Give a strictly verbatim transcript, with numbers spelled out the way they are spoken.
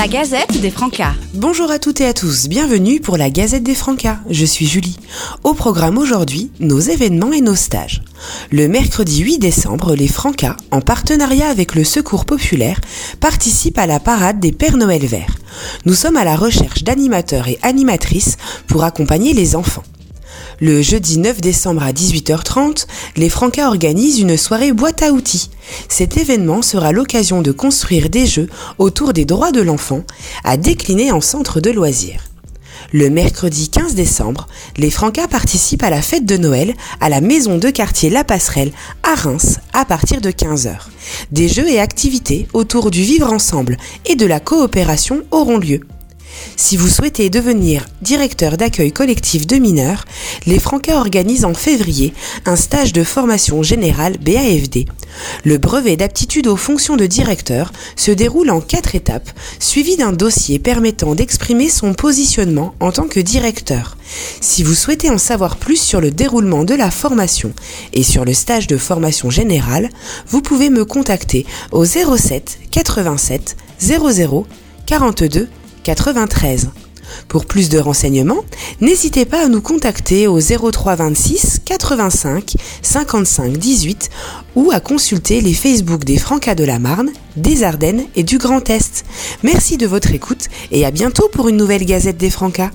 La Gazette des Francas. Bonjour à toutes et à tous, bienvenue pour la Gazette des Francas, je suis Julie. Au programme aujourd'hui, nos événements et nos stages. Le mercredi huit décembre, les Francas, en partenariat avec le Secours Populaire, participent à la parade des Pères Noël Verts. Nous sommes à la recherche d'animateurs et animatrices pour accompagner les enfants. Le jeudi neuf décembre à dix-huit heures trente, les Francas organisent une soirée boîte à outils. Cet événement sera l'occasion de construire des jeux autour des droits de l'enfant à décliner en centre de loisirs. Le mercredi quinze décembre, les Francas participent à la fête de Noël à la maison de quartier La Passerelle à Reims à partir de quinze heures. Des jeux et activités autour du vivre ensemble et de la coopération auront lieu. Si vous souhaitez devenir directeur d'accueil collectif de mineurs, les Francas organisent en février un stage de formation générale B A F D. Le brevet d'aptitude aux fonctions de directeur se déroule en quatre étapes, suivi d'un dossier permettant d'exprimer son positionnement en tant que directeur. Si vous souhaitez en savoir plus sur le déroulement de la formation et sur le stage de formation générale, vous pouvez me contacter au zéro sept quatre-vingt-sept zéro zéro quarante-deux quatre-vingt-treize. Pour plus de renseignements, n'hésitez pas à nous contacter au zéro trois vingt-six quatre-vingt-cinq cinquante-cinq dix-huit ou à consulter les Facebook des Francas de la Marne, des Ardennes et du Grand Est. Merci de votre écoute et à bientôt pour une nouvelle Gazette des Francas.